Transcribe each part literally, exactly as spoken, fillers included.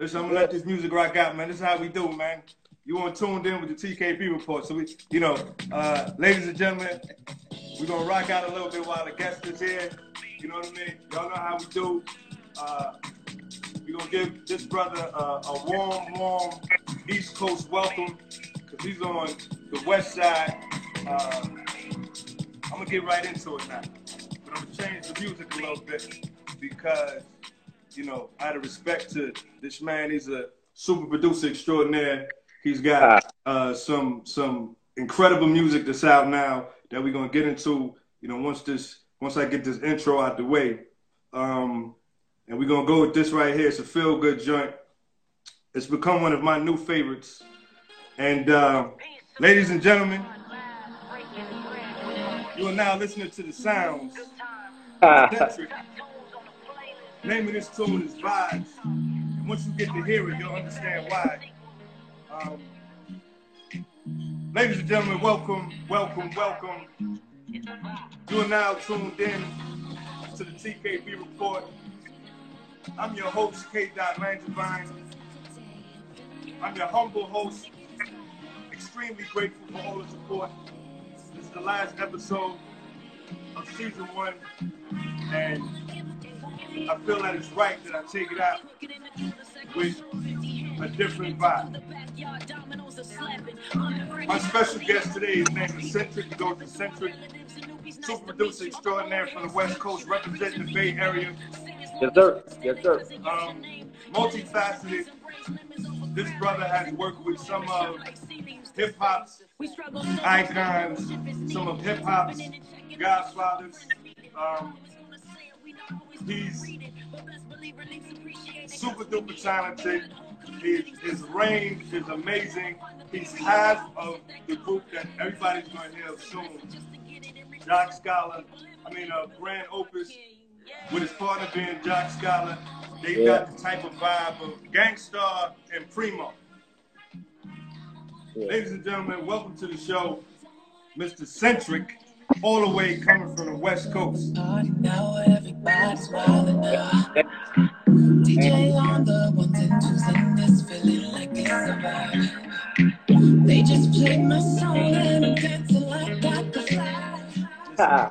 Listen, I'm gonna let this music rock out, man. This is how we do, man. You want tuned in with the T K B report. So we, you know, uh, ladies and gentlemen, we're gonna rock out a little bit while the guest is here. You know what I mean? Y'all know how we do. Uh, we're gonna give this brother uh, a warm, warm East Coast welcome, because he's on the West Side. Uh, I'm gonna get right into it now. But I'm gonna change the music a little bit, because, you know, out of respect to this man, he's a super producer extraordinaire. He's got uh, some some incredible music that's out now that we're gonna get into. You know, once this once I get this intro out the way, um, and we're gonna go with this right here. It's a feel good joint. It's become one of my new favorites. And uh, ladies and gentlemen, you are now listening to the sounds of Centric. The name of this tune is Vibes. And once you get to hear it, you'll understand why. Um, ladies and gentlemen, welcome, welcome, welcome. You are now tuned in to the T K B Report. I'm your host, K Dot Langevine. I'm your humble host. Extremely grateful for all the support. This is the last episode of season one, and I feel that it's right that I take it out with a different vibe. My special guest today is named Centric. He goes to Centric, super producer extraordinaire from the West Coast, representing the Bay Area. Yes, sir. Yes, sir. Um, multifaceted. This brother has worked with some of hip-hop's icons, some of hip-hop's godfathers. Um, he's super-duper talented. His, his range is amazing. He's half of the group that everybody's going to hear soon. Jock Scholar, I mean, uh, Grand Opus, with his partner being Jock Scholar. They yeah. got the type of vibe of Gangstar and Primo. Yeah. Ladies and gentlemen, welcome to the show, Mister Centric, all the way coming from the West Coast. Now everybody's wildin' now. D J on the ones and twos and this feeling like it's a vibe. They just played my song and I'm dancing like I could fly.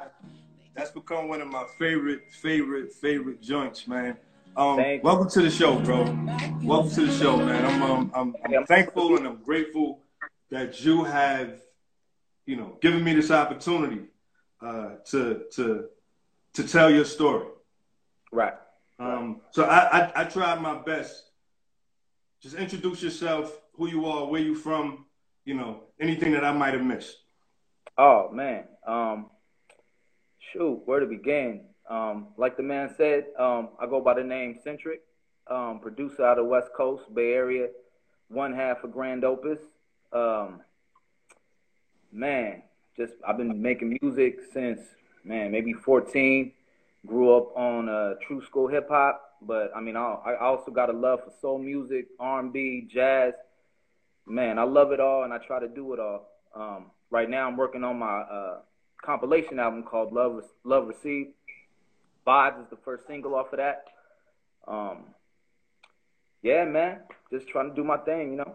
That's become one of my favorite, favorite, favorite joints, man. Um, welcome to the show, bro. Welcome to the show, man. I'm, um, I'm, I'm thankful and I'm grateful that you have, you know, given me this opportunity uh, to to to tell your story. Right. Um, so I, I I tried my best. Just introduce yourself, who you are, where you from, you know, anything that I might have missed. Oh man, um, shoot, where to begin? Um, like the man said, um, I go by the name Centric, um, producer out of West Coast, Bay Area, one half of Grand Opus. Um, man, just I've been making music since, man, maybe fourteen. Grew up on uh, true school hip hop, but I mean, I, I also got a love for soul music, R and B, jazz. Man, I love it all, and I try to do it all. Um, right now, I'm working on my uh, compilation album called Love, Love Received. Vibes is the first single off of that. Um, yeah, man, just trying to do my thing, you know?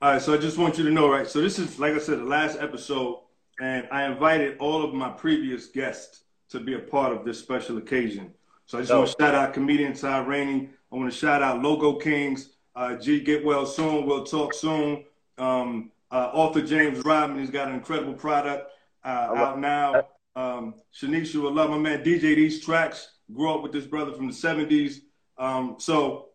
All right, so I just want you to know, right? So this is, like I said, the last episode, and I invited all of my previous guests to be a part of this special occasion. So I just so, want to shout out comedian Ty Rainey. I want to shout out Logo Kings. Uh, G, get well soon. We'll talk soon. Um, uh, author James Rodman, he's got an incredible product uh, right. out now. Um, Shanisha, I love my man, D J these tracks, grew up with this brother from the seventies. Um, so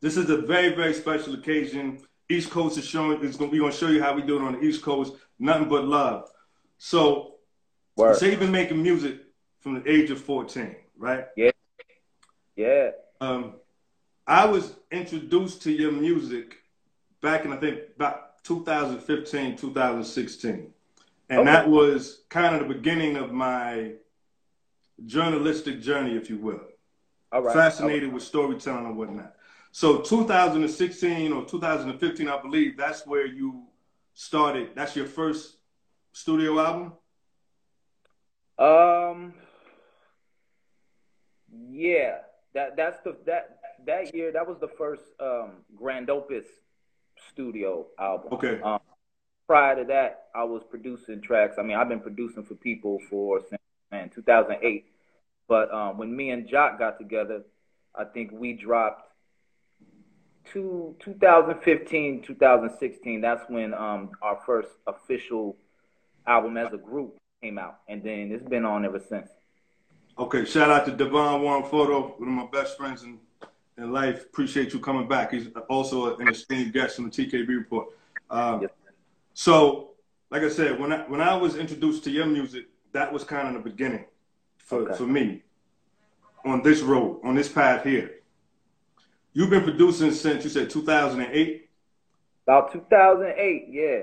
this is a very, very special occasion. East Coast is showing, it's gonna, we're gonna show you how we do it on the East Coast, nothing but love. So, Word. so you've been making music from the age of fourteen, right? Yeah, yeah. Um, I was introduced to your music back in, I think, about two thousand fifteen, two thousand sixteen. And okay. that was kind of the beginning of my journalistic journey, if you will. All right. Fascinated All right. with storytelling and whatnot. So two thousand sixteen or two thousand fifteen, I believe, that's where you started. That's your first studio album? Um. Yeah, that that's the that that year, that was the first um, Grand Opus studio album. Okay. Um, prior to that, I was producing tracks. I mean, I've been producing for people for since man, two thousand eight. But um, when me and Jock got together, I think we dropped two, two thousand fifteen, two thousand sixteen. That's when um, our first official album as a group came out. And then it's been on ever since. Okay, shout out to Devon Wormfoto, one of my best friends in, in life. Appreciate you coming back. He's also an esteemed guest on the T K B Report. Uh, yes. So, like I said, when I, when I was introduced to your music, that was kind of the beginning for, okay. for me on this road, on this path here. You've been producing since, you said, two thousand eight? About two thousand eight, yeah.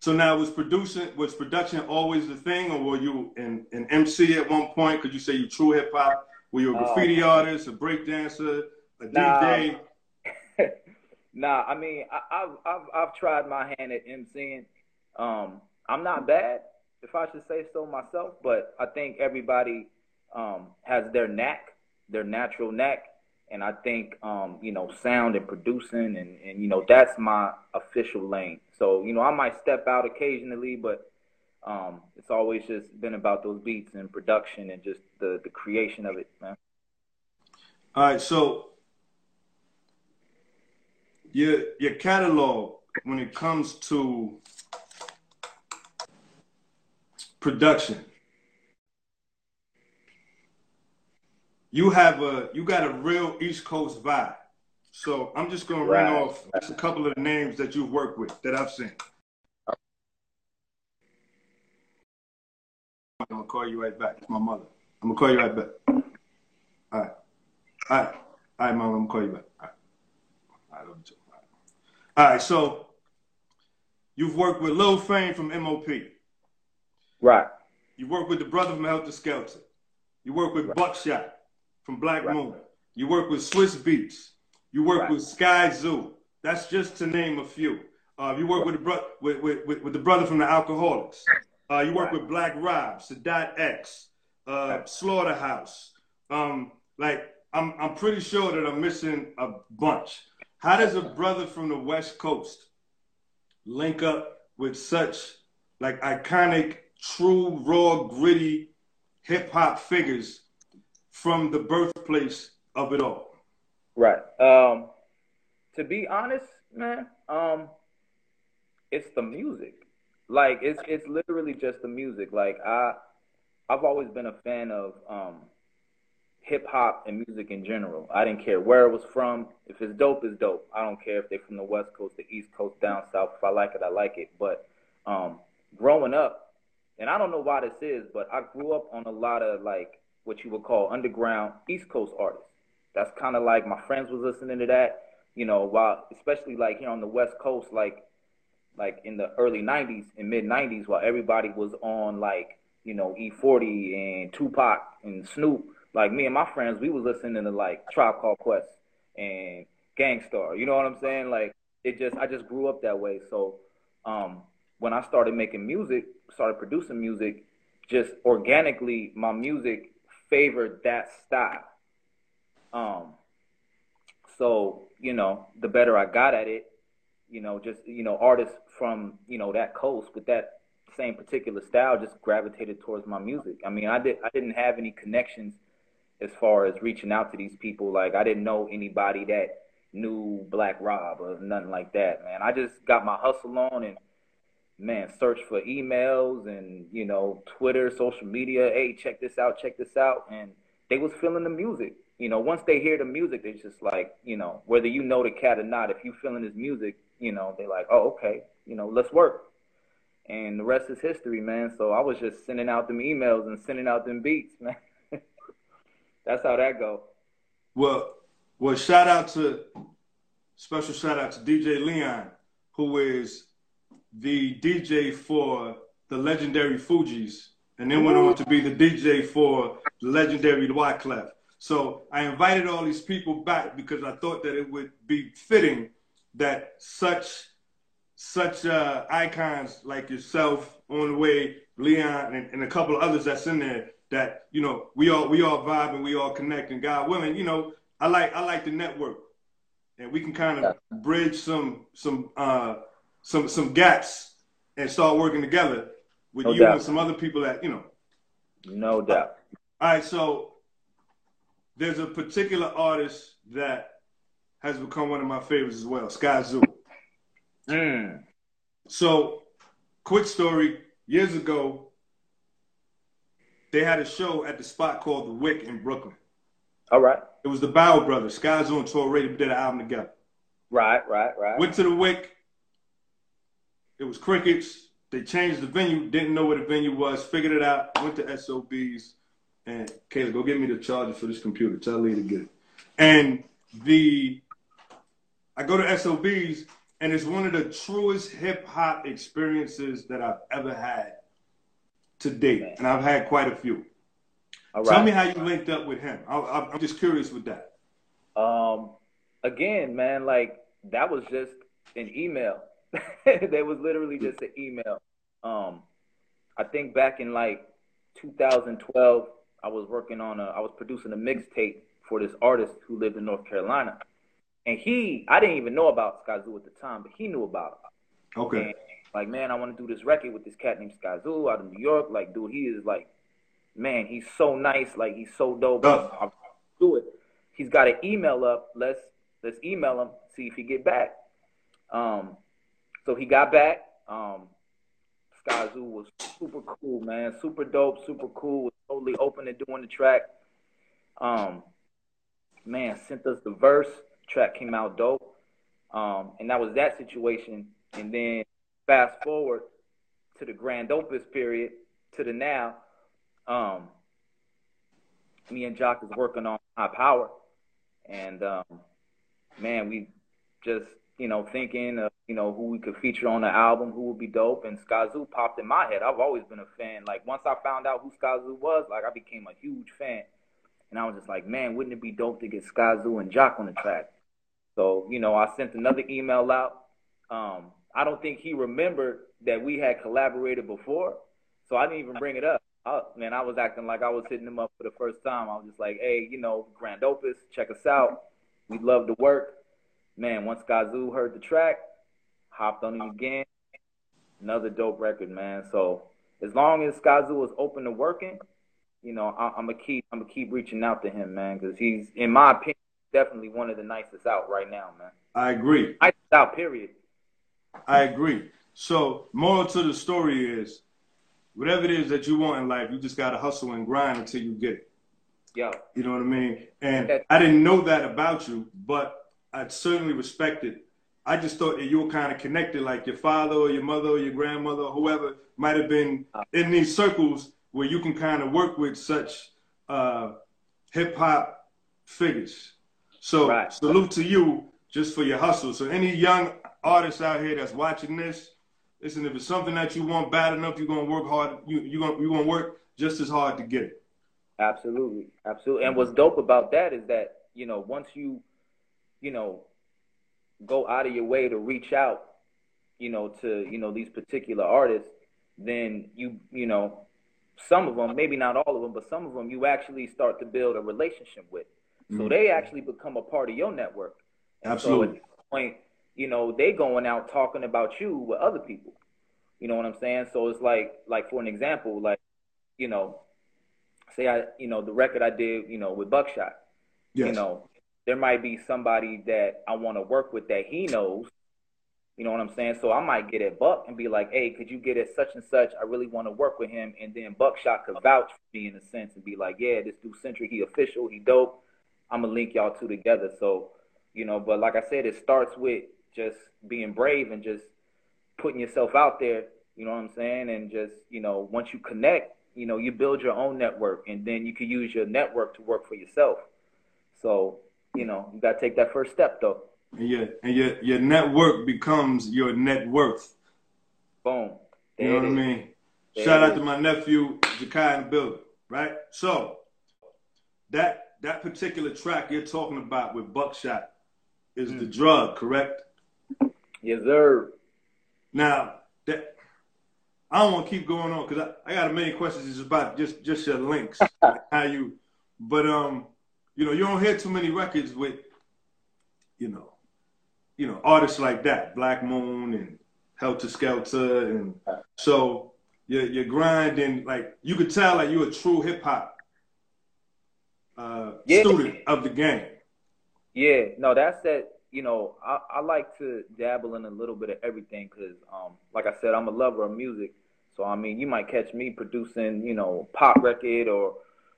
So now, was producing was production always the thing, or were you an, an M C at one point? Could you say you true hip hop? Were you a graffiti uh, artist, a breakdancer, a nah, D J? Nah, I mean, I, I've, I've I've tried my hand at MCing. Um, I'm not bad, if I should say so myself, but I think everybody um, has their knack, their natural knack, and I think um, you know, sound and producing and and you know, that's my official lane. So, you know, I might step out occasionally, but um, it's always just been about those beats and production and just the, the creation of it, man. All right, so your, your catalog, when it comes to production, you have a, you got a real East Coast vibe. So I'm just gonna right. run off just a couple of the names that you've worked with that I've seen. I'm gonna call you right back. It's my mother. I'm gonna call you right back. All right, all right, all right, mom. I'm gonna call you back. All right, all right. All right, so you've worked with Lil Fame from M O P. Right. You worked with the brother from Heltah Skeltah. You worked with right. Buckshot from Black right. Moon. You worked with Swiss Beats. You work right. with Skyzoo. That's just to name a few. Uh, you work right. with, the bro with, with, with, with the brother from the Alcoholics. Uh, you work right. with Black Rob, Sadat X, uh, right. Slaughterhouse. Um, like, I'm, I'm pretty sure that I'm missing a bunch. How does a brother from the West Coast link up with such, like, iconic, true, raw, gritty hip-hop figures from the birthplace of it all? Right. Um, to be honest, man, um, it's the music. Like, it's it's literally just the music. Like, I, I've always been a fan of um, hip hop and music in general. I didn't care where it was from. If it's dope, it's dope. I don't care if they're from the West Coast, the East Coast, down South. If I like it, I like it. But um, growing up, and I don't know why this is, but I grew up on a lot of, like, what you would call underground East Coast artists. That's kind of like my friends was listening to that, you know, while, especially like here on the West Coast, like, like in the early nineties and mid nineties, while everybody was on, like, you know, E forty and Tupac and Snoop, like me and my friends, we was listening to like Tribe Called Quest and Gangstar, you know what I'm saying? Like, it just, I just grew up that way. So um, when I started making music, started producing music, just organically, my music favored that style. Um, so, you know, the better I got at it, you know, just, you know, artists from, you know, that coast with that same particular style just gravitated towards my music. I mean, I did, I didn't have any connections as far as reaching out to these people. Like, I didn't know anybody that knew Black Rob or nothing like that, man. I just got my hustle on and, man, searched for emails and, you know, Twitter, social media. Hey, check this out, check this out. And they was feeling the music. You know, once they hear the music, they're just like, you know, whether you know the cat or not, if you feeling his music, you know, they're like, oh, okay, you know, let's work. And the rest is history, man. So I was just sending out them emails and sending out them beats, man. That's how that go. Well, well, shout out to, special shout out to D J Leon, who is the D J for the legendary Fugees, and then went on to be the D J for the legendary Wyclef. So I invited all these people back because I thought that it would be fitting that such such uh, icons like yourself, On the Way, Leon, and, and a couple of others that's in there that, you know, we all we all vibe and we all connect, and God willing, you know, I like I like the network. and we can kind of bridge some some uh, some some gaps and start working together with no you doubt. and some other people that you know. No doubt. All right, so there's a particular artist that has become one of my favorites as well, Skyzoo. Mm. So, quick story. Years ago, they had a show at the spot called The Wick in Brooklyn. All right. It was the Bow Brothers, Skyzoo and Torre, did an album together. Right, right, right. Went to The Wick. It was crickets. They changed the venue. Didn't know what the venue was. Figured it out. Went to S O Bs. And Kayla, go get me the charger for this computer. Tell Lee to get it. And the I go to S O Bs, and it's one of the truest hip-hop experiences that I've ever had to date. Man. And I've had quite a few. All right. Tell me how you linked up with him. I, I, I'm just curious with that. Um, again, man, like, that was just an email. That was literally just an email. Um, I think back in, like, two thousand twelve, I was working on a, I was producing a mixtape for this artist who lived in North Carolina. And he, I didn't even know about Skyzoo at the time, but he knew about it. Okay. And like, man, I want to do this record with this cat named Skyzoo out of New York. Like, dude, he is like, man, he's so nice. Like, he's so dope. Uh, I'll do it. He's got an email up. Let's let's email him, see if he get back. Um, so he got back. Um, Skyzoo was super cool, man. Super dope, super cool. Was totally open to doing the track. Um, man, sent us the verse. Track came out dope, um, and that was that situation. And then fast forward to the Grand Opus period, to the now, um, me and Jock is working on High Power, and um, man, we just, you know, thinking of, you know, who we could feature on the album, who would be dope, and Skyzoo popped in my head. I've always been a fan. Like, once I found out who Skyzoo was, like, I became a huge fan. And I was just like, man, wouldn't it be dope to get Skyzoo and Jock on the track? So, you know, I sent another email out. Um, I don't think he remembered that we had collaborated before, so I didn't even bring it up. I, man, I was acting like I was hitting him up for the first time. I was just like, hey, you know, Grand Opus, check us out. We'd love to work. Man, once Skyzoo heard the track, hopped on him again. Another dope record, man. So as long as Skyzoo was open to working, you know, I, I'm gonna keep, I'm gonna keep reaching out to him, man, because he's, in my opinion, definitely one of the nicest out right now, man. I agree. Nicest out, period. I agree. So, moral to the story is, whatever it is that you want in life, you just gotta hustle and grind until you get it. Yeah. You know what I mean? And That's I didn't know that about you, but I certainly respect it. I just thought that you were kind of connected, like your father or your mother or your grandmother or whoever might have been in these circles where you can kind of work with such uh, hip-hop figures. So right. Salute to you just for your hustle. So any young artists out here that's watching this, listen, if it's something that you want bad enough, you're going to work hard. You, you're going you're gonna to work just as hard to get it. Absolutely. Absolutely. And what's dope about that is that, you know, once you, you know, go out of your way to reach out, you know, to, you know, these particular artists, then you, you know, some of them, maybe not all of them, but some of them you actually start to build a relationship with. So mm-hmm. they actually become a part of your network. And absolutely. So at this point, you know, they going out talking about you with other people. You know what I'm saying? So it's like, like for an example, like, you know, say I, you know, the record I did, you know, with Buckshot, yes. you know, there might be somebody that I want to work with that he knows. You know what I'm saying? So I might get at Buck and be like, hey, could you get at such and such? I really want to work with him. And then Buckshot could vouch for me in a sense and be like, yeah, this dude Centric, he official, he dope. I'm going to link y'all two together. So, you know, but like I said, it starts with just being brave and just putting yourself out there. You know what I'm saying? And just, you know, once you connect, you know, you build your own network and then you can use your network to work for yourself. So, you know, you got to take that first step, though. And your and your your network becomes your net worth. Boom. There you know what I mean? There Shout out is. to my nephew Jakai in the building, right? So that that particular track you're talking about with Buckshot is mm. the drug, correct? Yes, sir. Now that I don't want to keep going on because I, I got a million questions just about just just your links, how you, but um, you know, you don't hear too many records with, you know. you know, artists like that, Black Moon and Heltah Skeltah, and so your your grind, and like you could tell like you're a true hip hop uh, yeah. student of the game. Yeah, no, that's that. You know, I, I like to dabble in a little bit of everything because, um, like I said, I'm a lover of music. So I mean, you might catch me producing, you know, pop record or,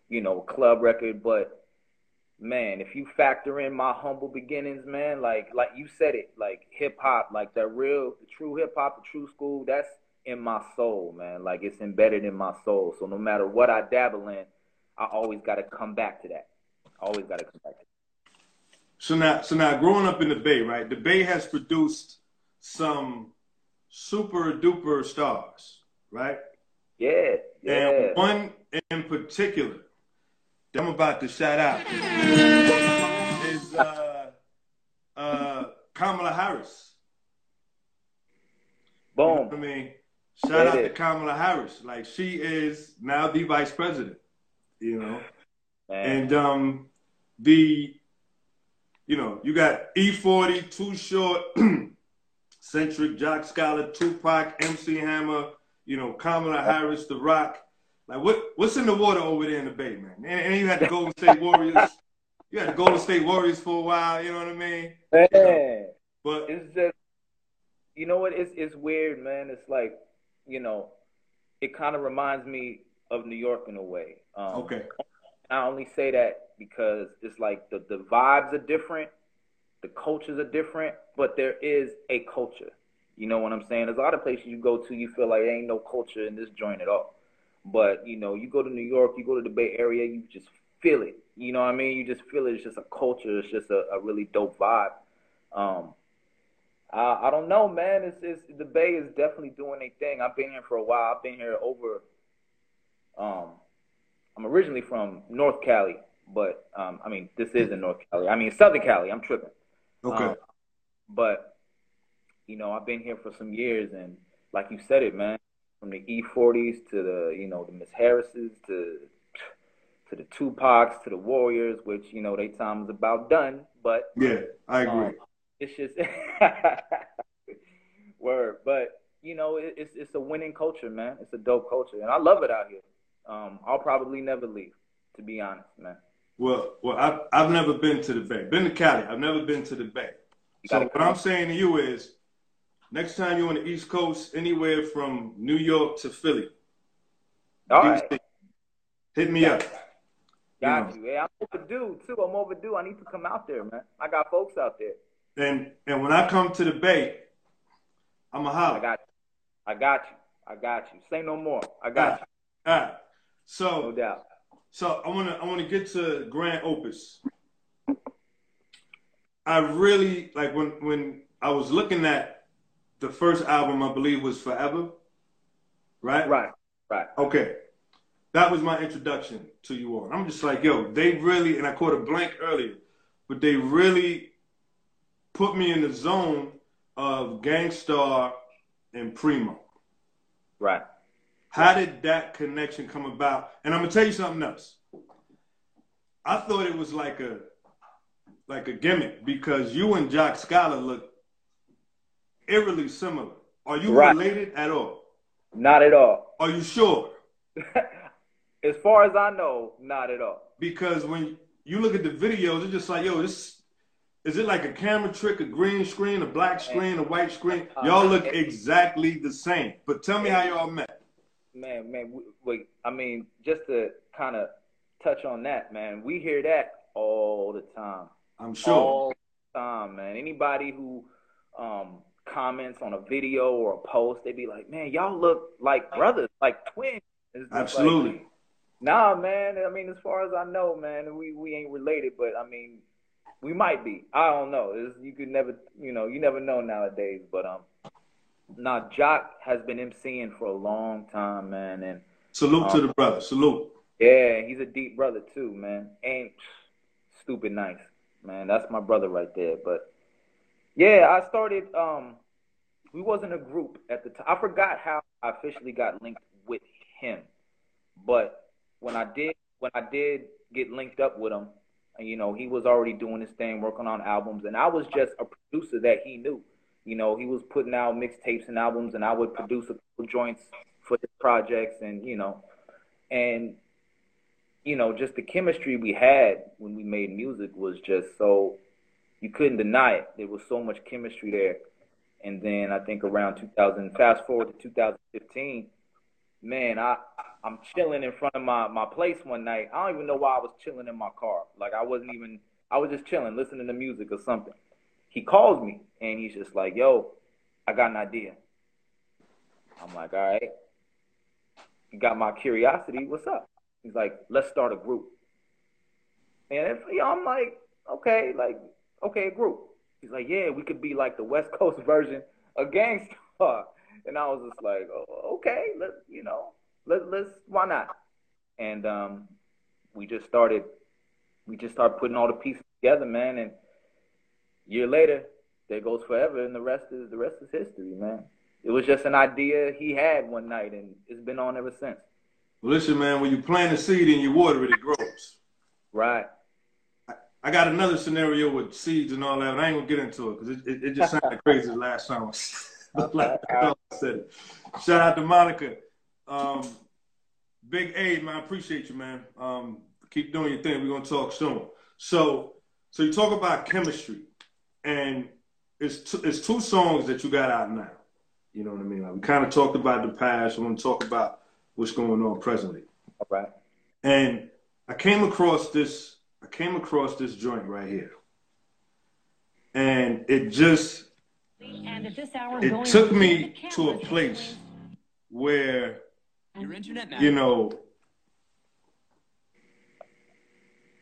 you know, club record, but man, if you factor in my humble beginnings, man, like like you said it, like hip hop, like that real, the true hip hop, the true school, that's in my soul, man. Like it's embedded in my soul. So no matter what I dabble in, I always got to come back to that. I always got to come back to that. So now, so now, growing up in the Bay, right? The Bay has produced some super duper stars, right? Yeah, yeah. And one in particular I'm about to shout out is uh, uh, Kamala Harris. Boom. You know what I mean, shout out to Kamala Harris. Like, she is now the vice president, you know. Man. And um, the, you know, you got E forty, Too Short, Centric, Jock Scholar, Tupac, M C Hammer, you know, Kamala Harris, The Rock. Like, what, what's in the water over there in the Bay, man? And, and you had the Golden State Warriors. You had the Golden State Warriors for a while, you know what I mean? Man, you know, but it's just, you know what, it's, it's weird, man. It's like, you know, it kind of reminds me of New York in a way. Um, okay. I only say that because it's like the, the vibes are different, the cultures are different, but there is a culture. You know what I'm saying? There's a lot of places you go to, you feel like there ain't no culture in this joint at all. But, you know, you go to New York, you go to the Bay Area, you just feel it. You know what I mean? You just feel it. It's just a culture. It's just a, a really dope vibe. Um, I, I don't know, man. It's, it's the Bay is definitely doing their thing. I've been here for a while. I've been here over um, – I'm originally from North Cali. But, um, I mean, this isn't North Cali. I mean, Southern Cali. I'm tripping. Okay. Um, but, you know, I've been here for some years. And like you said it, man. From the E forties to the, you know, the Miss Harrises to to the Tupacs to the Warriors, which, you know, they time is about done. But yeah, I agree. Um, it's just word, but you know, it, it's it's a winning culture, man. It's a dope culture, and I love it out here. Um, I'll probably never leave, to be honest, man. Well, well, I've I've never been to the Bay. Been to Cali. I've never been to the Bay. So what I'm saying to you is, next time you're on the East Coast, anywhere from New York to Philly, right. Hit me got up. Got you. you. Hey, I'm overdue, too. I'm overdue. I need to come out there, man. I got folks out there. And and when I come to the Bay, I'm a holler. I got you. I got you. I got you. Say no more. I got All you. All right. So, no doubt. So I want to I want to get to Grand Opus. I really, like, when when I was looking at the first album, I believe, was Forever, right? Right, right. Okay. That was my introduction to you all. I'm just like, yo, they really, and I caught a blank earlier, but they really put me in the zone of Gangstar and Primo. Right. How did that connection come about? And I'm going to tell you something else. I thought it was like a, like a gimmick because you and Jock Scholar looked eerily similar. Are you right. related at all? Not at all. Are you sure? As far as I know, not at all. Because when you look at the videos, it's just like, yo, this is it like a camera trick, a green screen, a black screen, man. A white screen? Y'all look exactly the same. But tell me man. how y'all met. Man, man, we, we, I mean, just to kind of touch on that, man, we hear that all the time. I'm sure. All the time, man. Anybody who um, comments on a video or a post, they'd be like, man, y'all look like brothers, like twins. Absolutely. Like, nah, man. I mean, as far as I know, man, we, we ain't related, but I mean, we might be. I don't know. It's, you could never, you know, you never know nowadays, but um, now Jock has been emceeing for a long time, man. And salute um, to the brother. Salute. Yeah. He's a deep brother too, man. Ain't stupid nice, man. That's my brother right there. But yeah, I started, um, we wasn't a group at the time. I forgot how I officially got linked with him. But when I did, when I did get linked up with him, You know, he was already doing his thing, working on albums, and I was just a producer that he knew. You know, he was putting out mixtapes and albums, and I would produce a couple joints for his projects, and, you know, and, you know, just the chemistry we had when we made music was just so, you couldn't deny it. There was so much chemistry there. And then I think around two thousand, fast forward to two thousand fifteen, man, I, I'm chilling in front of my, my place one night. I don't even know why I was chilling in my car. Like, I wasn't even, I was just chilling, listening to music or something. He calls me, and he's just like, yo, I got an idea. I'm like, all right. You got my curiosity. What's up? He's like, let's start a group. And if, you know, I'm like, okay, like, okay, a group. He's like, yeah, we could be like the West Coast version of Gangstar. And I was just like, oh, okay, let's, you know, let, let's, why not? And um, we just started, we just started putting all the pieces together, man. And a year later, there goes forever, and the rest is the rest is history, man. It was just an idea he had one night, and it's been on ever since. Well, listen, man, when you plant a seed and you water it, it grows. Right. I, I got another scenario with seeds and all that, and I ain't gonna get into it because it, it, it just sounded crazy the last time. Like I said it. Shout out to Monica. Um, Big A, man, I appreciate you, man. Um, keep doing your thing. We're going to talk soon. So, so you talk about chemistry, and it's, t it's two songs that you got out now. You know what I mean? Like, we kind of talked about the past. We're going to talk about what's going on presently. All right. And I came across this, I came across this joint right here. And it just... And at this hour, it took me to a place where, you know,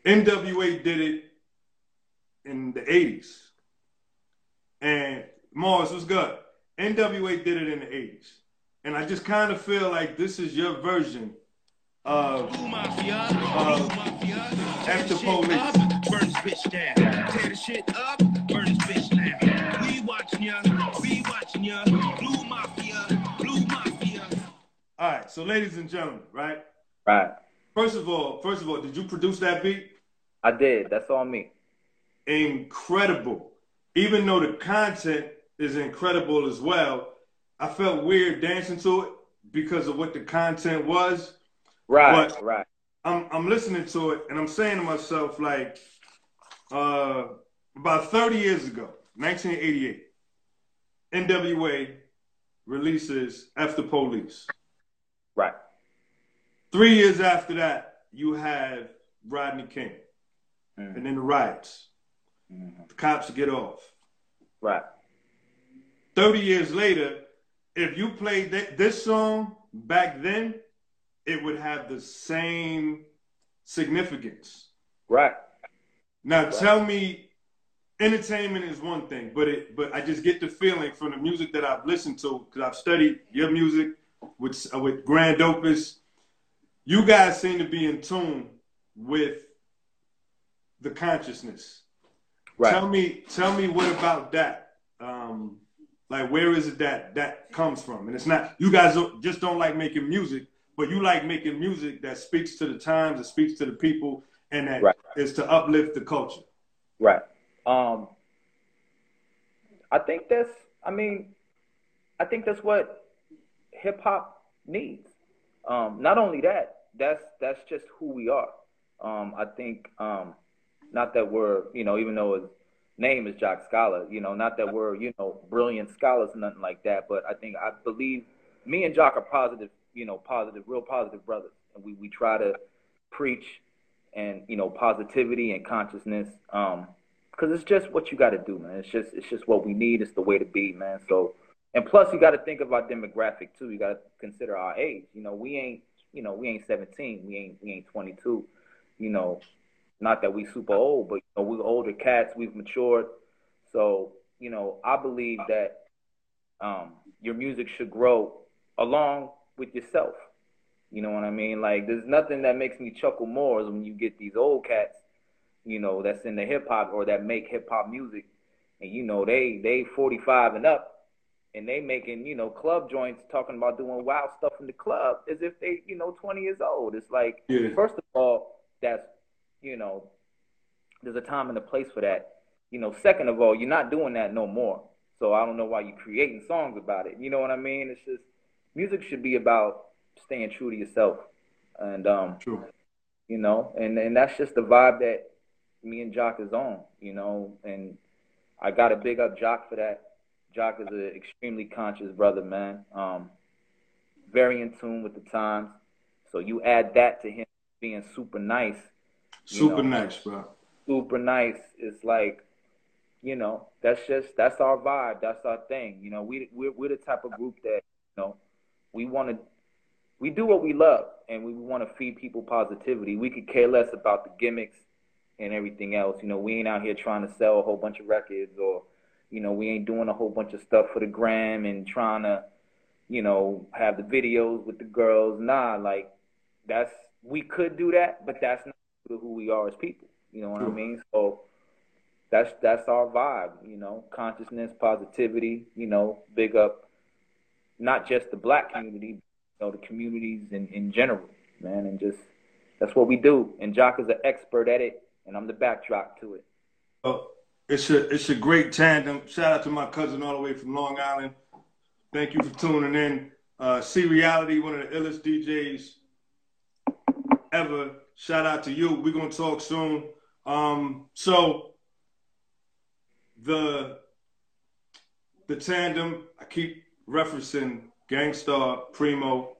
N W A did it in the eighties. And Mars was good. N W A did it in the eighties. And I just kind of feel like this is your version of, of After Police. Burn this bitch down. Tear the shit up. Burn this bitch down. We watching ya. We watching ya. Blue Mafia. Blue Mafia. All right. So, ladies and gentlemen, right? Right. First of all, first of all, did you produce that beat? I did. That's all me. Incredible. Even though the content is incredible as well, I felt weird dancing to it because of what the content was. Right. But right. I'm I'm listening to it, and I'm saying to myself, like, Uh, about thirty years ago, nineteen eighty-eight, N W A releases After Police. Right. Three years after that, you have Rodney King. Mm. And then the riots. Mm. The cops get off. Right. thirty years later, if you played th this song back then, it would have the same significance. Right. Now, right. Tell me, entertainment is one thing, but it, but I just get the feeling from the music that I've listened to, because I've studied your music with, uh, with Grand Opus. You guys seem to be in tune with the consciousness. Right. Tell me, tell me what about that? Um, like, where is it that that comes from? And it's not, you guys don't, just don't like making music, but you like making music that speaks to the times, that speaks to the people, and that right. is to uplift the culture. Right. Um, I think that's, I mean, I think that's what hip hop needs. Um, not only that, that's, that's just who we are. Um, I think, um, not that we're, you know, even though his name is Jock Scholar, you know, not that we're, you know, brilliant scholars or nothing like that, but I think, I believe me and Jock are positive, you know, positive, real positive brothers. And we, we try to preach and, you know, positivity and consciousness, um, because it's just what you got to do, man. It's just, it's just what we need. It's the way to be, man. So, and plus, you got to think of our demographic too. You got to consider our age. You know, we ain't, you know, we ain't seventeen. We ain't, we ain't twenty-two. You know, not that we super old, but you know, we're older cats. We've matured. So, you know, I believe that um, your music should grow along with yourself. You know what I mean? Like, there's nothing that makes me chuckle more is when you get these old cats, you know, that's in the hip hop or that make hip hop music, and you know they they forty-five and up, and they making, you know, club joints talking about doing wild stuff in the club as if they, you know, twenty years old. It's like, yeah. First of all, that's, you know, there's a time and a place for that. You know, second of all, you're not doing that no more. So I don't know why you're creating songs about it. You know what I mean? It's just, music should be about staying true to yourself. And, um, true. you know, and, and that's just the vibe that me and Jock is on, you know, and I got to big up Jock for that. Jock is an extremely conscious brother, man. Um, very in tune with the times. So you add that to him being super nice. Super know, nice, bro. Super nice. It's like, you know, that's just, that's our vibe. That's our thing. You know, we, we're, we're the type of group that, you know, we want to, we do what we love and we want to feed people positivity. We could care less about the gimmicks and everything else. You know, we ain't out here trying to sell a whole bunch of records or, you know, we ain't doing a whole bunch of stuff for the gram and trying to, you know, have the videos with the girls. Nah, like that's, we could do that, but that's not who we are as people. You know what True. I mean? So that's, that's our vibe, you know, consciousness, positivity, you know, big up, not just the Black community, but, you know, the communities in, in general, man. And just, that's what we do. And Jock is an expert at it. And I'm the backdrop to it. Oh, it's a it's a great tandem. Shout out to my cousin all the way from Long Island. Thank you for tuning in. Uh, C Reality, one of the illest D Js ever. Shout out to you. We're gonna talk soon. Um, so the the tandem, I keep referencing Gangstar, Primo.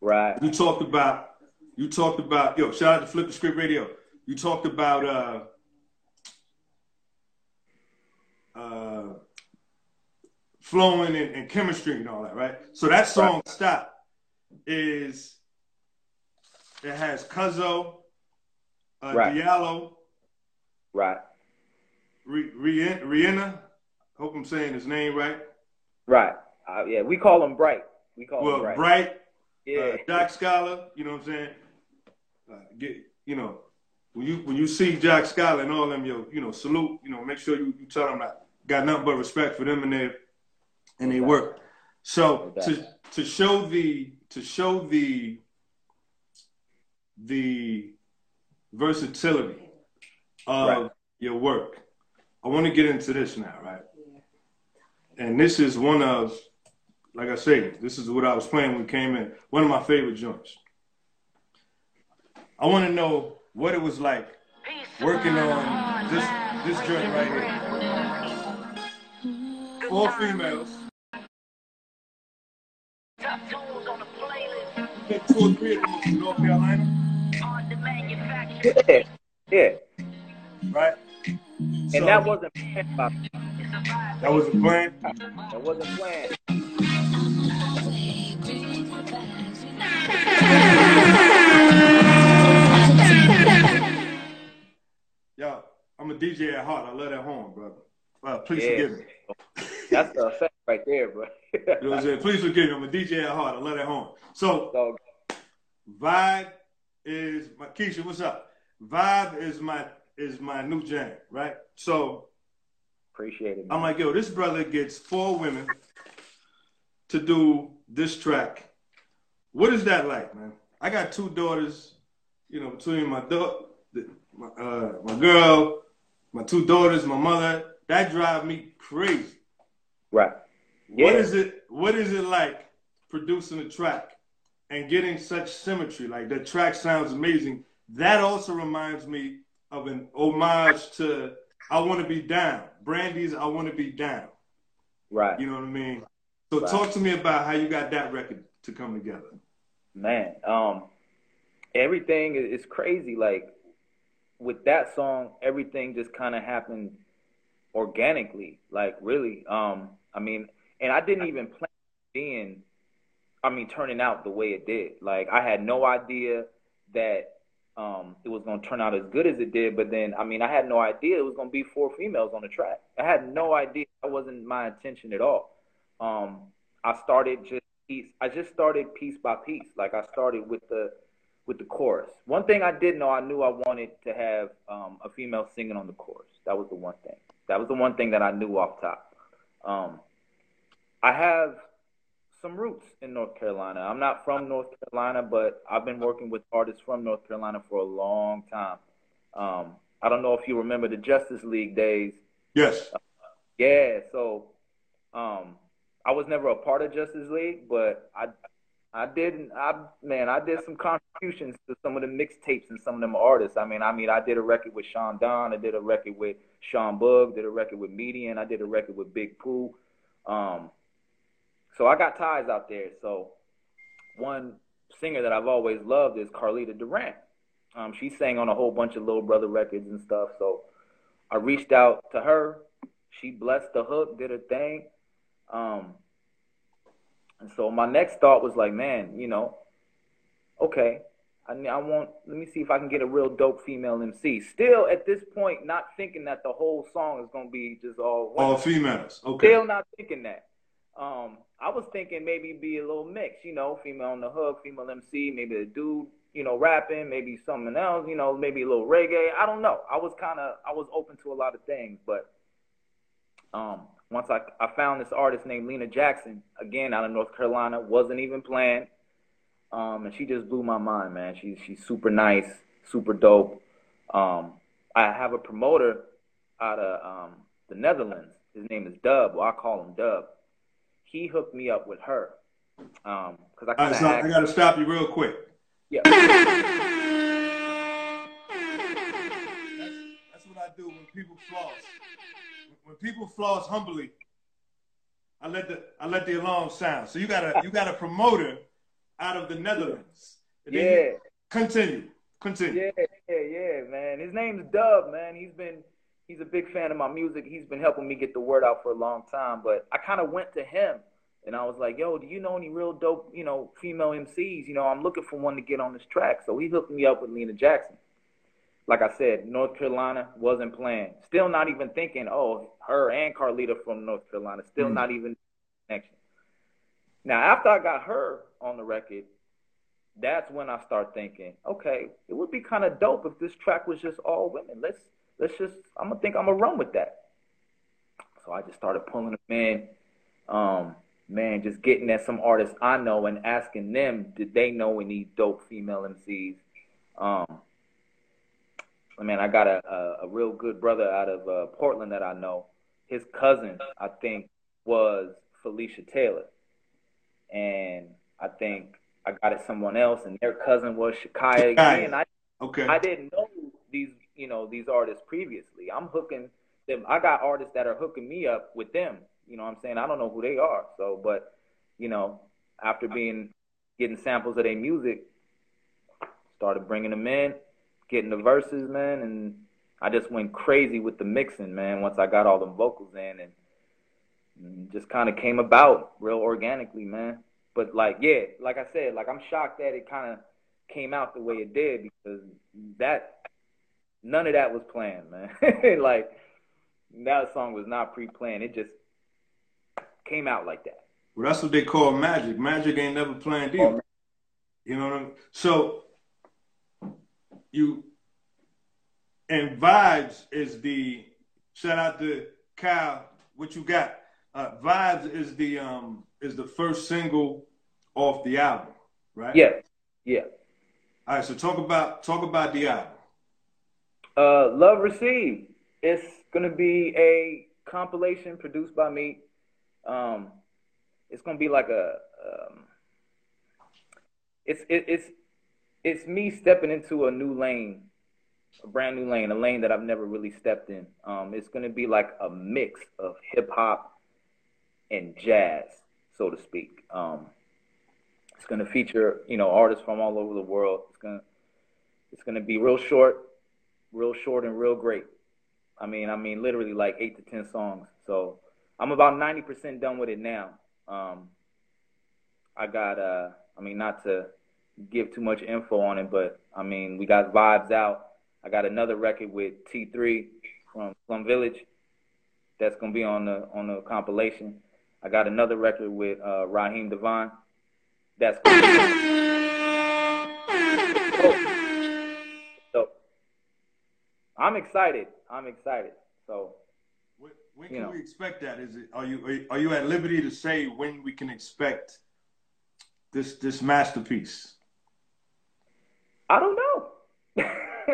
Right. You talked about you talked about yo. Shout out to Flip the Script Radio. You talked about uh, uh, flowing and, and chemistry and all that, right? So that song, right. Stop, is, it has Cuzzo, uh, right. Diallo, right. Re, Rien, Rihanna, hope I'm saying his name right. Right, uh, yeah, we call him Bright. We call well, him Bright. Bright, yeah. uh, Jock Scholar, you know what I'm saying? Uh, get, you know. When you when you see Jack Schuyler and all them, yo, you know, salute, you know, make sure you, you tell them I got nothing but respect for them and their and their work. So to to show the to show the the versatility of right. your work, I want to get into this now, right? And this is one of, like I say, this is what I was playing when we came in. One of my favorite joints. I want to know what it was like working on this this joint right here. All females. Two or three of them from North Carolina. Yeah, yeah. Right? And so, that wasn't planned, Bob. That wasn't planned? That wasn't planned. Yo, I'm a D J at heart. I love that horn, brother. Well, please yeah. forgive me. That's the effect right there, bro. You know what I'm saying? Please forgive me. I'm a D J at heart. I love that horn. So, Vibe is my Keisha. What's up? Vibe is my is my new jam, right? So, appreciate it. Man. I'm like, yo, this brother gets four women to do this track. What is that like, man? I got two daughters. You know, between my do- my, uh, my girl, my two daughters, my mother, that drive me crazy. Right. Yeah. What is it? What is it like producing a track and getting such symmetry? Like the track sounds amazing. That also reminds me of an homage to "I Want to Be Down," Brandy's "I Want to Be Down." Right. You know what I mean? So right. talk to me about how you got that record to come together. Man. Um. Everything is crazy. Like with that song, everything just kind of happened organically. Like really, um, I mean, and I didn't even plan being, I mean, turning out the way it did. Like I had no idea that um, it was gonna turn out as good as it did. But then, I mean, I had no idea it was gonna be four females on the track. I had no idea. That wasn't my intention at all. Um, I started just piece. I just started piece by piece. Like I started with the with the chorus. One thing I did know, I knew I wanted to have um, a female singing on the chorus. That was the one thing. That was the one thing that I knew off top. Um, I have some roots in North Carolina. I'm not from North Carolina, but I've been working with artists from North Carolina for a long time. Um, I don't know if you remember the Justice League days. Yes. Uh, yeah. So um, I was never a part of Justice League, but I I didn't. I man, I did some contributions to some of the mixtapes and some of them artists. I mean, I mean, I did a record with Sean Don. I did a record with Sean Bug. Did a record with Median. I did a record with Big Pooh. Um, so I got ties out there. So one singer that I've always loved is Carlita Durant. Um, she sang on a whole bunch of Little Brother records and stuff. So I reached out to her. She blessed the hook, did her thing. Um, and so my next thought was like, man, you know, okay, I, I want, let me see if I can get a real dope female M C. Still at this point, not thinking that the whole song is going to be just all women. All females. Okay. Still not thinking that. Um, I was thinking maybe be a little mix, you know, female on the hook, female M C, maybe a dude, you know, rapping, maybe something else, you know, maybe a little reggae. I don't know. I was kind of, I was open to a lot of things, but um, once I, I found this artist named Lena Jackson, again, out of North Carolina, wasn't even planned, um, and she just blew my mind, man. She, she's super nice, super dope. Um, I have a promoter out of um, the Netherlands. His name is Dub, or I call him Dub. He hooked me up with her. Um, cause I, right, so I got to stop you real quick. Yeah. That's, that's what I do when people floss. When people floss humbly, I let the I let the alarm sound. So you got a you got a promoter out of the Netherlands. And yeah. Continue. Continue. Yeah, yeah, yeah, man. His name's Dub, man. He's been he's a big fan of my music. He's been helping me get the word out for a long time. But I kind of went to him. And I was like, yo, do you know any real dope, you know, female M Cs? You know, I'm looking for one to get on this track. So he hooked me up with Lena Jackson. Like I said, North Carolina wasn't playing. Still not even thinking, oh, her and Carlita from North Carolina. Still mm-hmm. not even connection. Now, after I got her on the record, that's when I start thinking, okay, it would be kind of dope if this track was just all women. Let's let's just, I'm going to think I'm going to run with that. So I just started pulling them in. Um, Man, just getting at some artists I know and asking them, did they know any dope female M Cs? Um, I mean, I got a, a, a real good brother out of uh, Portland that I know. His cousin, I think, was Felicia Taylor. And I think I got it someone else, and their cousin was Shakaya. And I, okay. I didn't know these, you know, these artists previously. I'm hooking them. I got artists that are hooking me up with them. You know what I'm saying? I don't know who they are. So, but, you know, after being, getting samples of their music, started bringing them in, getting the verses, man. And I just went crazy with the mixing, man, once I got all them vocals in. And, and just kind of came about real organically, man. But, like, yeah, like I said, like, I'm shocked that it kind of came out the way it did because that, none of that was planned, man. Like, that song was not pre-planned. It just came out like that. Well, that's what they call magic. Magic ain't never planned either. Oh, you know what I mean? So you and Vibes is the shout out to Kyle. What you got? Uh, Vibes is the um is the first single off the album, right? Yeah, yeah. All right. So talk about talk about the album. Uh, Love Received. It's gonna be a compilation produced by me. Um, it's gonna be like a, um, it's it, it's it's me stepping into a new lane, a brand new lane, a lane that I've never really stepped in. Um, it's gonna be like a mix of hip hop and jazz, so to speak. Um, it's gonna feature you know artists from all over the world. It's gonna it's gonna be real short, real short and real great. I mean, I mean literally like eight to ten songs. So. I'm about ninety percent done with it now. Um, I got, uh, I mean, not to give too much info on it, but, I mean, we got Vibes out. I got another record with T three from Slum Village that's going to be on the on the compilation. I got another record with uh, Raheem Devon. That's going to be So, I'm excited. I'm excited. So... When can you know. we expect that? Is it are you are you at liberty to say when we can expect this this masterpiece? I don't know.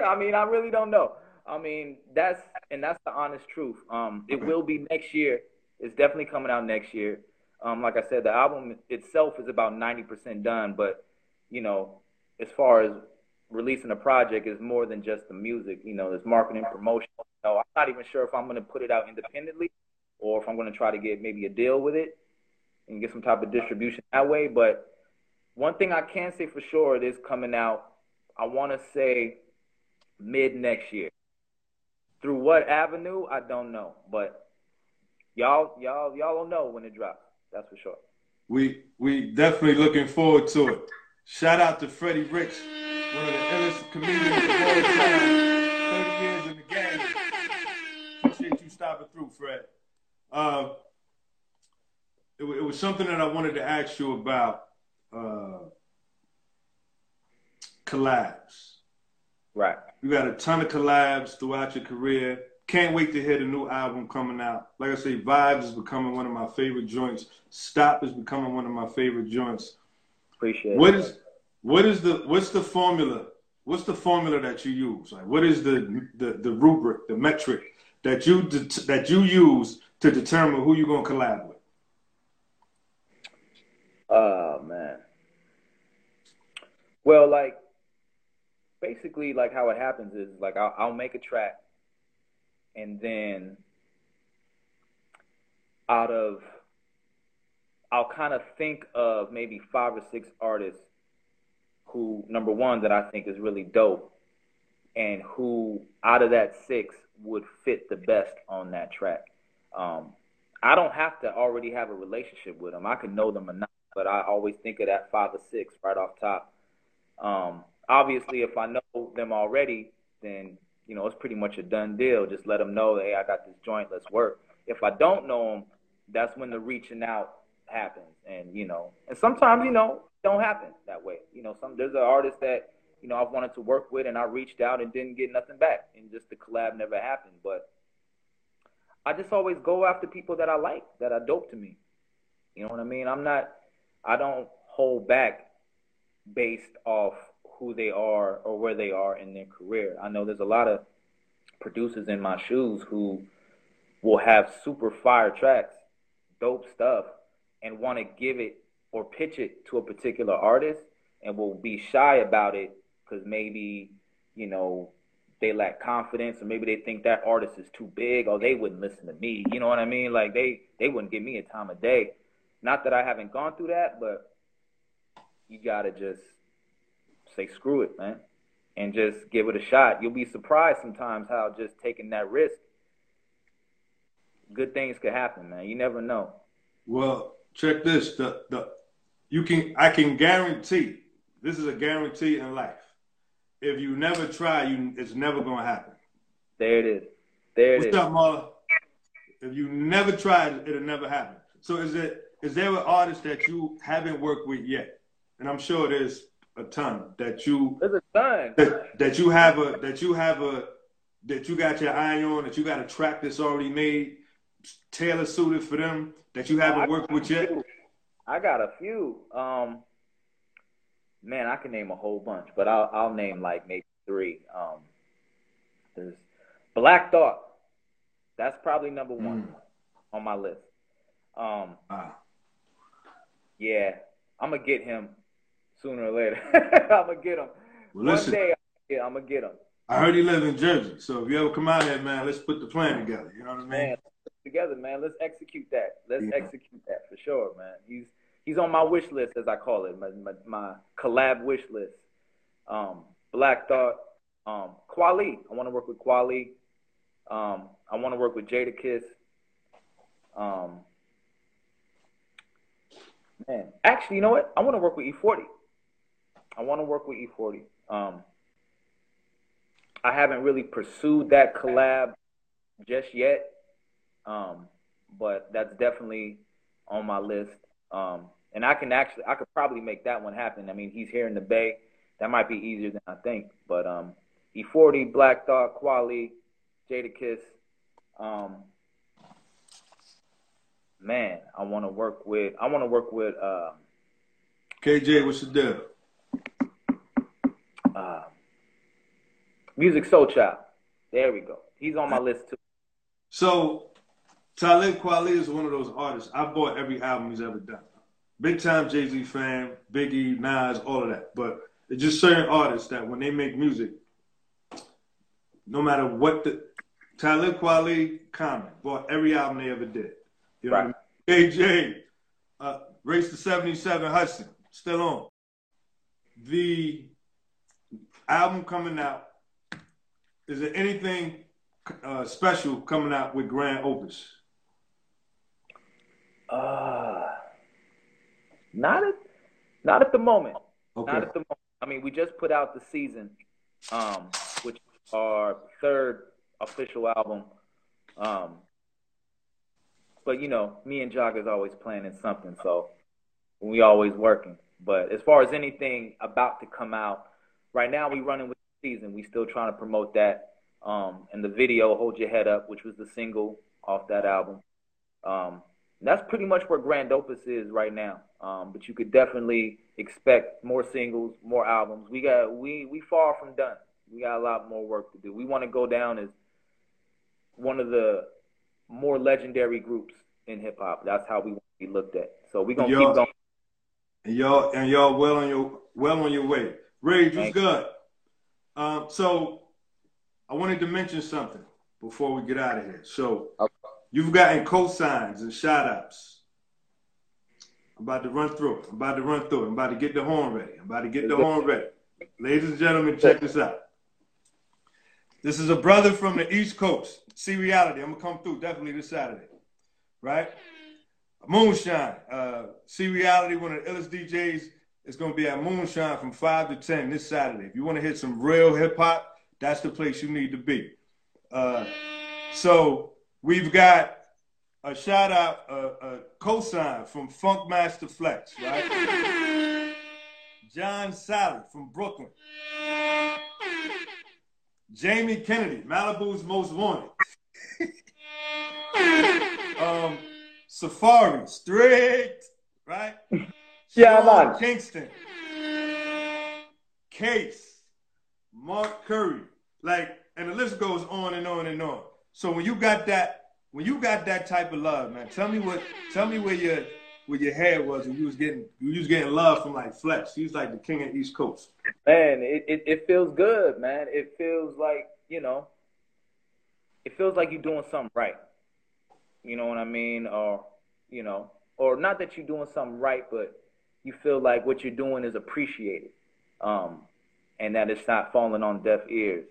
I mean, I really don't know. I mean, that's and that's the honest truth. Um, it will be next year. It's definitely coming out next year. Um, like I said, the album itself is about ninety percent done, but, you know, as far as releasing a project is more than just the music, you know, there's marketing, promotion. You know, I'm not even sure if I'm going to put it out independently or if I'm going to try to get maybe a deal with it and get some type of distribution that way. But one thing I can say for sure, it is coming out, I want to say mid next year. Through what avenue, I don't know, but y'all, y'all, y'all will know when it drops. That's for sure. We we definitely looking forward to it. Shout out to Freddie Ricks, one of the illest comedians of all time, thirty years in the game. Appreciate you stopping through, Fred. Uh, it, it was something that I wanted to ask you about. Uh, collabs. Right. You got a ton of collabs throughout your career. Can't wait to hear the new album coming out. Like I say, Vibes is becoming one of my favorite joints. Stop is becoming one of my favorite joints. Appreciate what is, what is the what's the formula? What's the formula that you use? Like, what is the the, the rubric, the metric that you that you use to determine who you're gonna collab with? Oh man. Well, like basically, like how it happens is like I'll, I'll make a track. And then out of, I'll kind of think of maybe five or six artists who, number one, that I think is really dope and who out of that six would fit the best on that track. Um, I don't have to already have a relationship with them. I could know them or not, but I always think of that five or six right off top. Um, obviously, if I know them already, then you know, it's pretty much a done deal. Just let them know, hey, I got this joint, let's work. If I don't know them, that's when the reaching out happens. And, you know, and sometimes, you know, it don't happen that way. You know, some there's an artist that, you know, I've wanted to work with and I reached out and didn't get nothing back. And just the collab never happened. But I just always go after people that I like, that are dope to me. You know what I mean? I'm not, I don't hold back based off who they are or where they are in their career. I know there's a lot of producers in my shoes who will have super fire tracks, dope stuff, and want to give it or pitch it to a particular artist and will be shy about it because maybe, you know, they lack confidence or maybe they think that artist is too big or they wouldn't listen to me. You know what I mean? Like they, they wouldn't give me a time of day. Not that I haven't gone through that, but you got to just say screw it, man, and just give it a shot. You'll be surprised sometimes how just taking that risk, good things could happen, man. You never know. Well, check this. The the you can I can guarantee this is a guarantee in life. If you never try, you it's never gonna happen. There it is. There it What's is. What's up, Marla? If you never try, it'll never happen. So is it is there an artist that you haven't worked with yet? And I'm sure there's a ton that you There's a ton. That, that you have a that you have a that you got your eye on, that you got a track that's already made, tailor suited for them, that you haven't I worked with yet? I got a few. Um man, I can name a whole bunch, but I'll I'll name like maybe three. Um there's Black Thought. That's probably number one mm. on my list. Um wow. Yeah. I'm gonna get him. Sooner or later, I'm going to get him. Well, One listen, day, I'm going to get him. I heard he lives in Jersey, so if you ever come out here, man, let's put the plan together. You know what I mean? Man, let's put it together, man. Let's execute that. Let's yeah. execute that for sure, man. He's he's on my wish list, as I call it, my my, my collab wish list. Um, Black Thought. Um, Kweli. I want to work with Kweli. Um, I want to work with Jadakiss. Um, man, actually, you know what? I want to work with E forty. I want to work with E forty. Um, I haven't really pursued that collab just yet, um, but that's definitely on my list. Um, and I can actually, I could probably make that one happen. I mean, he's here in the Bay. That might be easier than I think. But um, E forty, Black Thought, Kweli, Jadakiss. Um, man, I want to work with. I want to work with. Uh, K J, what's your deal? Uh, Music Soul Child. There we go. He's on my list too. So Talib Kweli is one of those artists. I bought every album he's ever done. Big time Jay-Z fan, Biggie, Nas, all of that. But it's just certain artists that when they make music, no matter what the... Talib Kweli, Common, bought every album they ever did. You know right. what I mean? K J, uh, Race to seventy-seven, Hudson, still on. The album coming out, is there anything uh, special coming out with Grand Opus? Uh, not at, not at the moment. Okay. Not at the moment. I mean, we just put out The Season, um, which is our third official album. Um, but, you know, me and Jock is always planning something, so we always working. But as far as anything about to come out, right now we running with The Season. We still trying to promote that. Um, and the video, Hold Your Head Up, which was the single off that album. Um, that's pretty much where Grand Opus is right now. Um, but you could definitely expect more singles, more albums. We got we we far from done. We got a lot more work to do. We want to go down as one of the more legendary groups in hip hop. That's how we want to be looked at. So we're gonna keep going. And y'all and y'all well on your well on your way. Rage was good. Um, so I wanted to mention something before we get out of here. So okay. You've gotten cosigns and shout outs. I'm about to run through it. I'm about to run through it. I'm about to get the horn ready. I'm about to get the horn ready. Ladies and gentlemen, check this out. This is a brother from the East Coast. See Reality. I'm gonna come through definitely this Saturday. Right? Moonshine. Uh, See Reality, one of the illest D Js, is going to be at Moonshine from five to ten this Saturday. If you want to hear some real hip-hop, that's the place you need to be. Uh, so we've got a shout-out, a, a cosign from Funk Master Flex, right? John Sally from Brooklyn. Jamie Kennedy, Malibu's Most Wanted. um... Safari, Strict, right? Yeah, man. Kingston, Case, Mark Curry, like, and the list goes on and on and on. So when you got that, when you got that type of love, man, tell me what, tell me where your, where your head was when you was getting, you was getting love from like Flex. He's like the king of East Coast. Man, it, it, it feels good, man. It feels like, you know, it feels like you're doing something right. You know what I mean? Or, you know, or not that you're doing something right, but you feel like what you're doing is appreciated, um, and that it's not falling on deaf ears.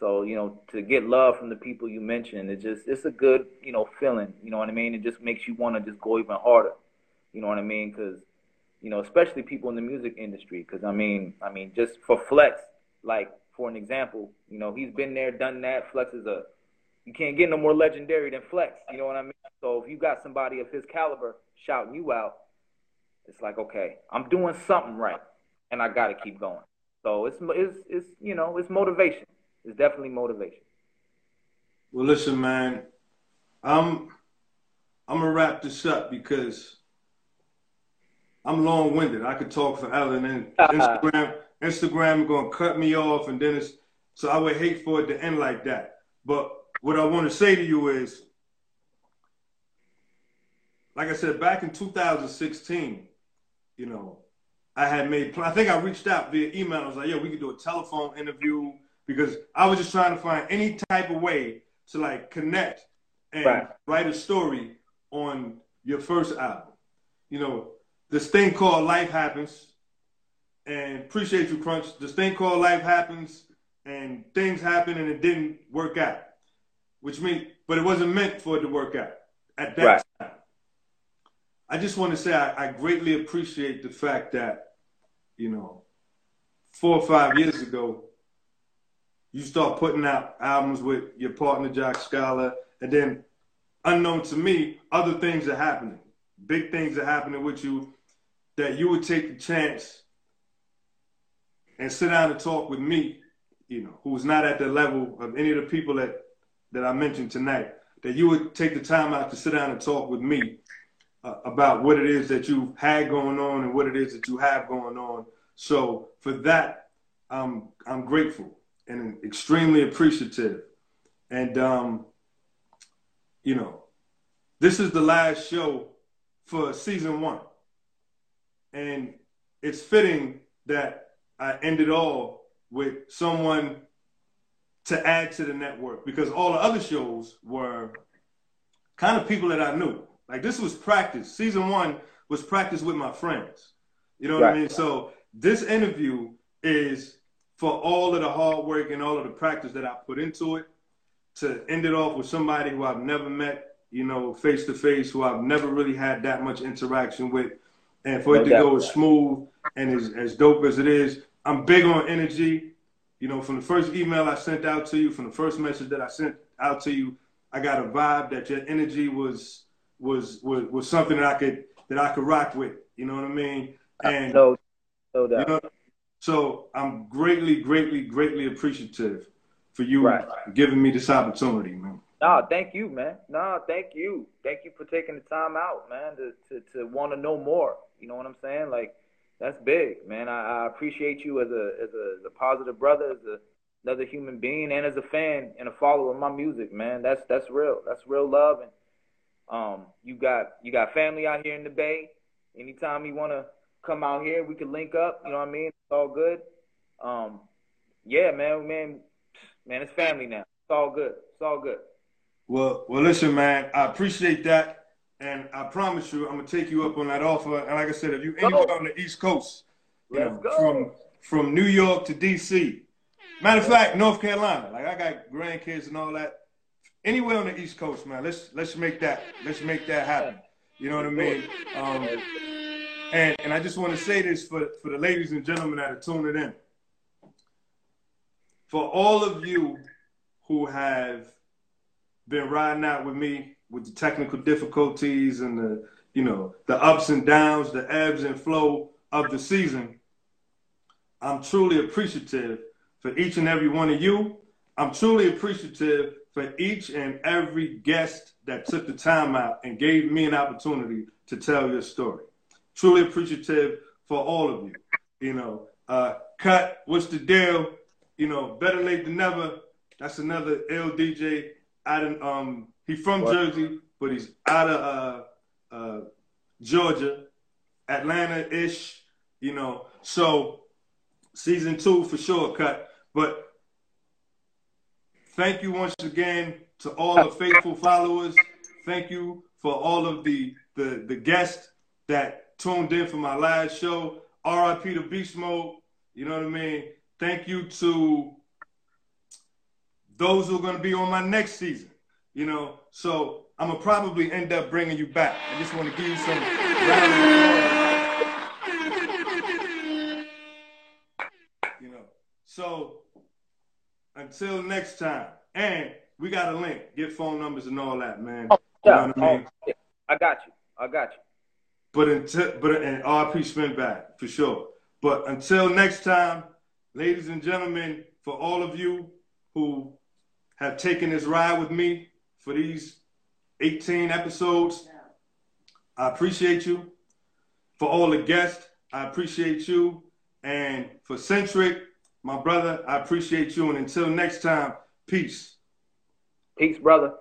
So, you know, to get love from the people you mentioned, it just, it's a good, you know, feeling, you know what I mean? It just makes you want to just go even harder, you know what I mean? Because, you know, especially people in the music industry, because, I mean, I mean, just for Flex, like, for an example, you know, he's been there, done that. Flex is a... You can't get no more legendary than Flex, you know what I mean? So if you got somebody of his caliber shouting you out, it's like, okay, I'm doing something right, and I got to keep going. So it's, it's, it's, you know, it's motivation. It's definitely motivation. Well, listen, man, I'm, I'm going to wrap this up because I'm long-winded. I could talk forever, and then Instagram, Instagram going to cut me off, and then it's, so I would hate for it to end like that. But what I want to say to you is, like I said, back in two thousand sixteen, you know, I had made, I think I reached out via email. I was like, yo, we could do a telephone interview because I was just trying to find any type of way to like connect and right. write a story on your first album. You know, this thing called Life Happens, and appreciate you, Crunch. This thing called Life Happens, and things happen and it didn't work out. Which means, but it wasn't meant for it to work out at that right. time. I just want to say I, I greatly appreciate the fact that, you know, four or five years ago, you start putting out albums with your partner, Jock Scholar, and then, unknown to me, other things are happening. Big things are happening with you that you would take the chance and sit down and talk with me, you know, who's not at the level of any of the people that that I mentioned tonight, that you would take the time out to sit down and talk with me uh, about what it is that you had going on and what it is that you have going on. So for that, um, I'm grateful and extremely appreciative. And, um, you know, this is the last show for season one. And it's fitting that I end it all with someone to add to the network, because all the other shows were kind of people that I knew. Like, this was practice. Season one was practice with my friends. You know what right. I mean? So this interview is for all of the hard work and all of the practice that I put into it, to end it off with somebody who I've never met, you know, face to face, who I've never really had that much interaction with. And for no it to doubt. go as smooth and as, as dope as it is, I'm big on energy. You know, from the first email I sent out to you, from the first message that I sent out to you, I got a vibe that your energy was was was, was something that I could that I could rock with. You know what I mean? And no, no doubt. You know, so I'm greatly, greatly, greatly appreciative for you right. giving me this opportunity, man. No, thank you, man. No, thank you. Thank you for taking the time out, man, to to, to want to know more. You know what I'm saying? Like, that's big, man. I, I appreciate you as a, as a as a positive brother, as a, another human being, and as a fan and a follower of my music, man. That's that's real. That's real love. And um, you got you got family out here in the Bay. Anytime you want to come out here, we can link up. You know what I mean? It's all good. Um, yeah, man, man, man. It's family now. It's all good. It's all good. Well, well, listen, man, I appreciate that. And I promise you, I'm going to take you up on that offer. And like I said, if you anywhere go. on the East Coast, you know, from, from New York to D C, matter of fact, North Carolina, like I got grandkids and all that. Anywhere on the East Coast, man, let's, let's make that, let's make that happen. You know what I mean? Um, and, and I just want to say this for, for the ladies and gentlemen that are tuning in. For all of you who have been riding out with me with the technical difficulties and the, you know, the ups and downs, the ebbs and flow of the season, I'm truly appreciative for each and every one of you. I'm truly appreciative for each and every guest that took the time out and gave me an opportunity to tell your story. Truly appreciative for all of you. You know, uh, cut, what's the deal? You know, better late than never. That's another L D J. I didn't, um, he's from what? Jersey, but he's out of uh, uh, Georgia, Atlanta-ish, you know. So season two for sure, cut. But thank you once again to all the faithful followers. Thank you for all of the, the, the guests that tuned in for my last show. R I P to Beast Mode, you know what I mean? Thank you to those who are going to be on my next season, you know. So I'm going to probably end up bringing you back. I just want to give you some you know. So until next time, and we got a link, get phone numbers and all that, man. Oh, yeah. You know what I mean? Oh, I got you. I got you. But until, but and R P Spin back for sure. But until next time, ladies and gentlemen, for all of you who have taken this ride with me for these eighteen episodes, I appreciate you. For all the guests, I appreciate you. And for Centric, my brother, I appreciate you. And until next time, peace. Peace, brother.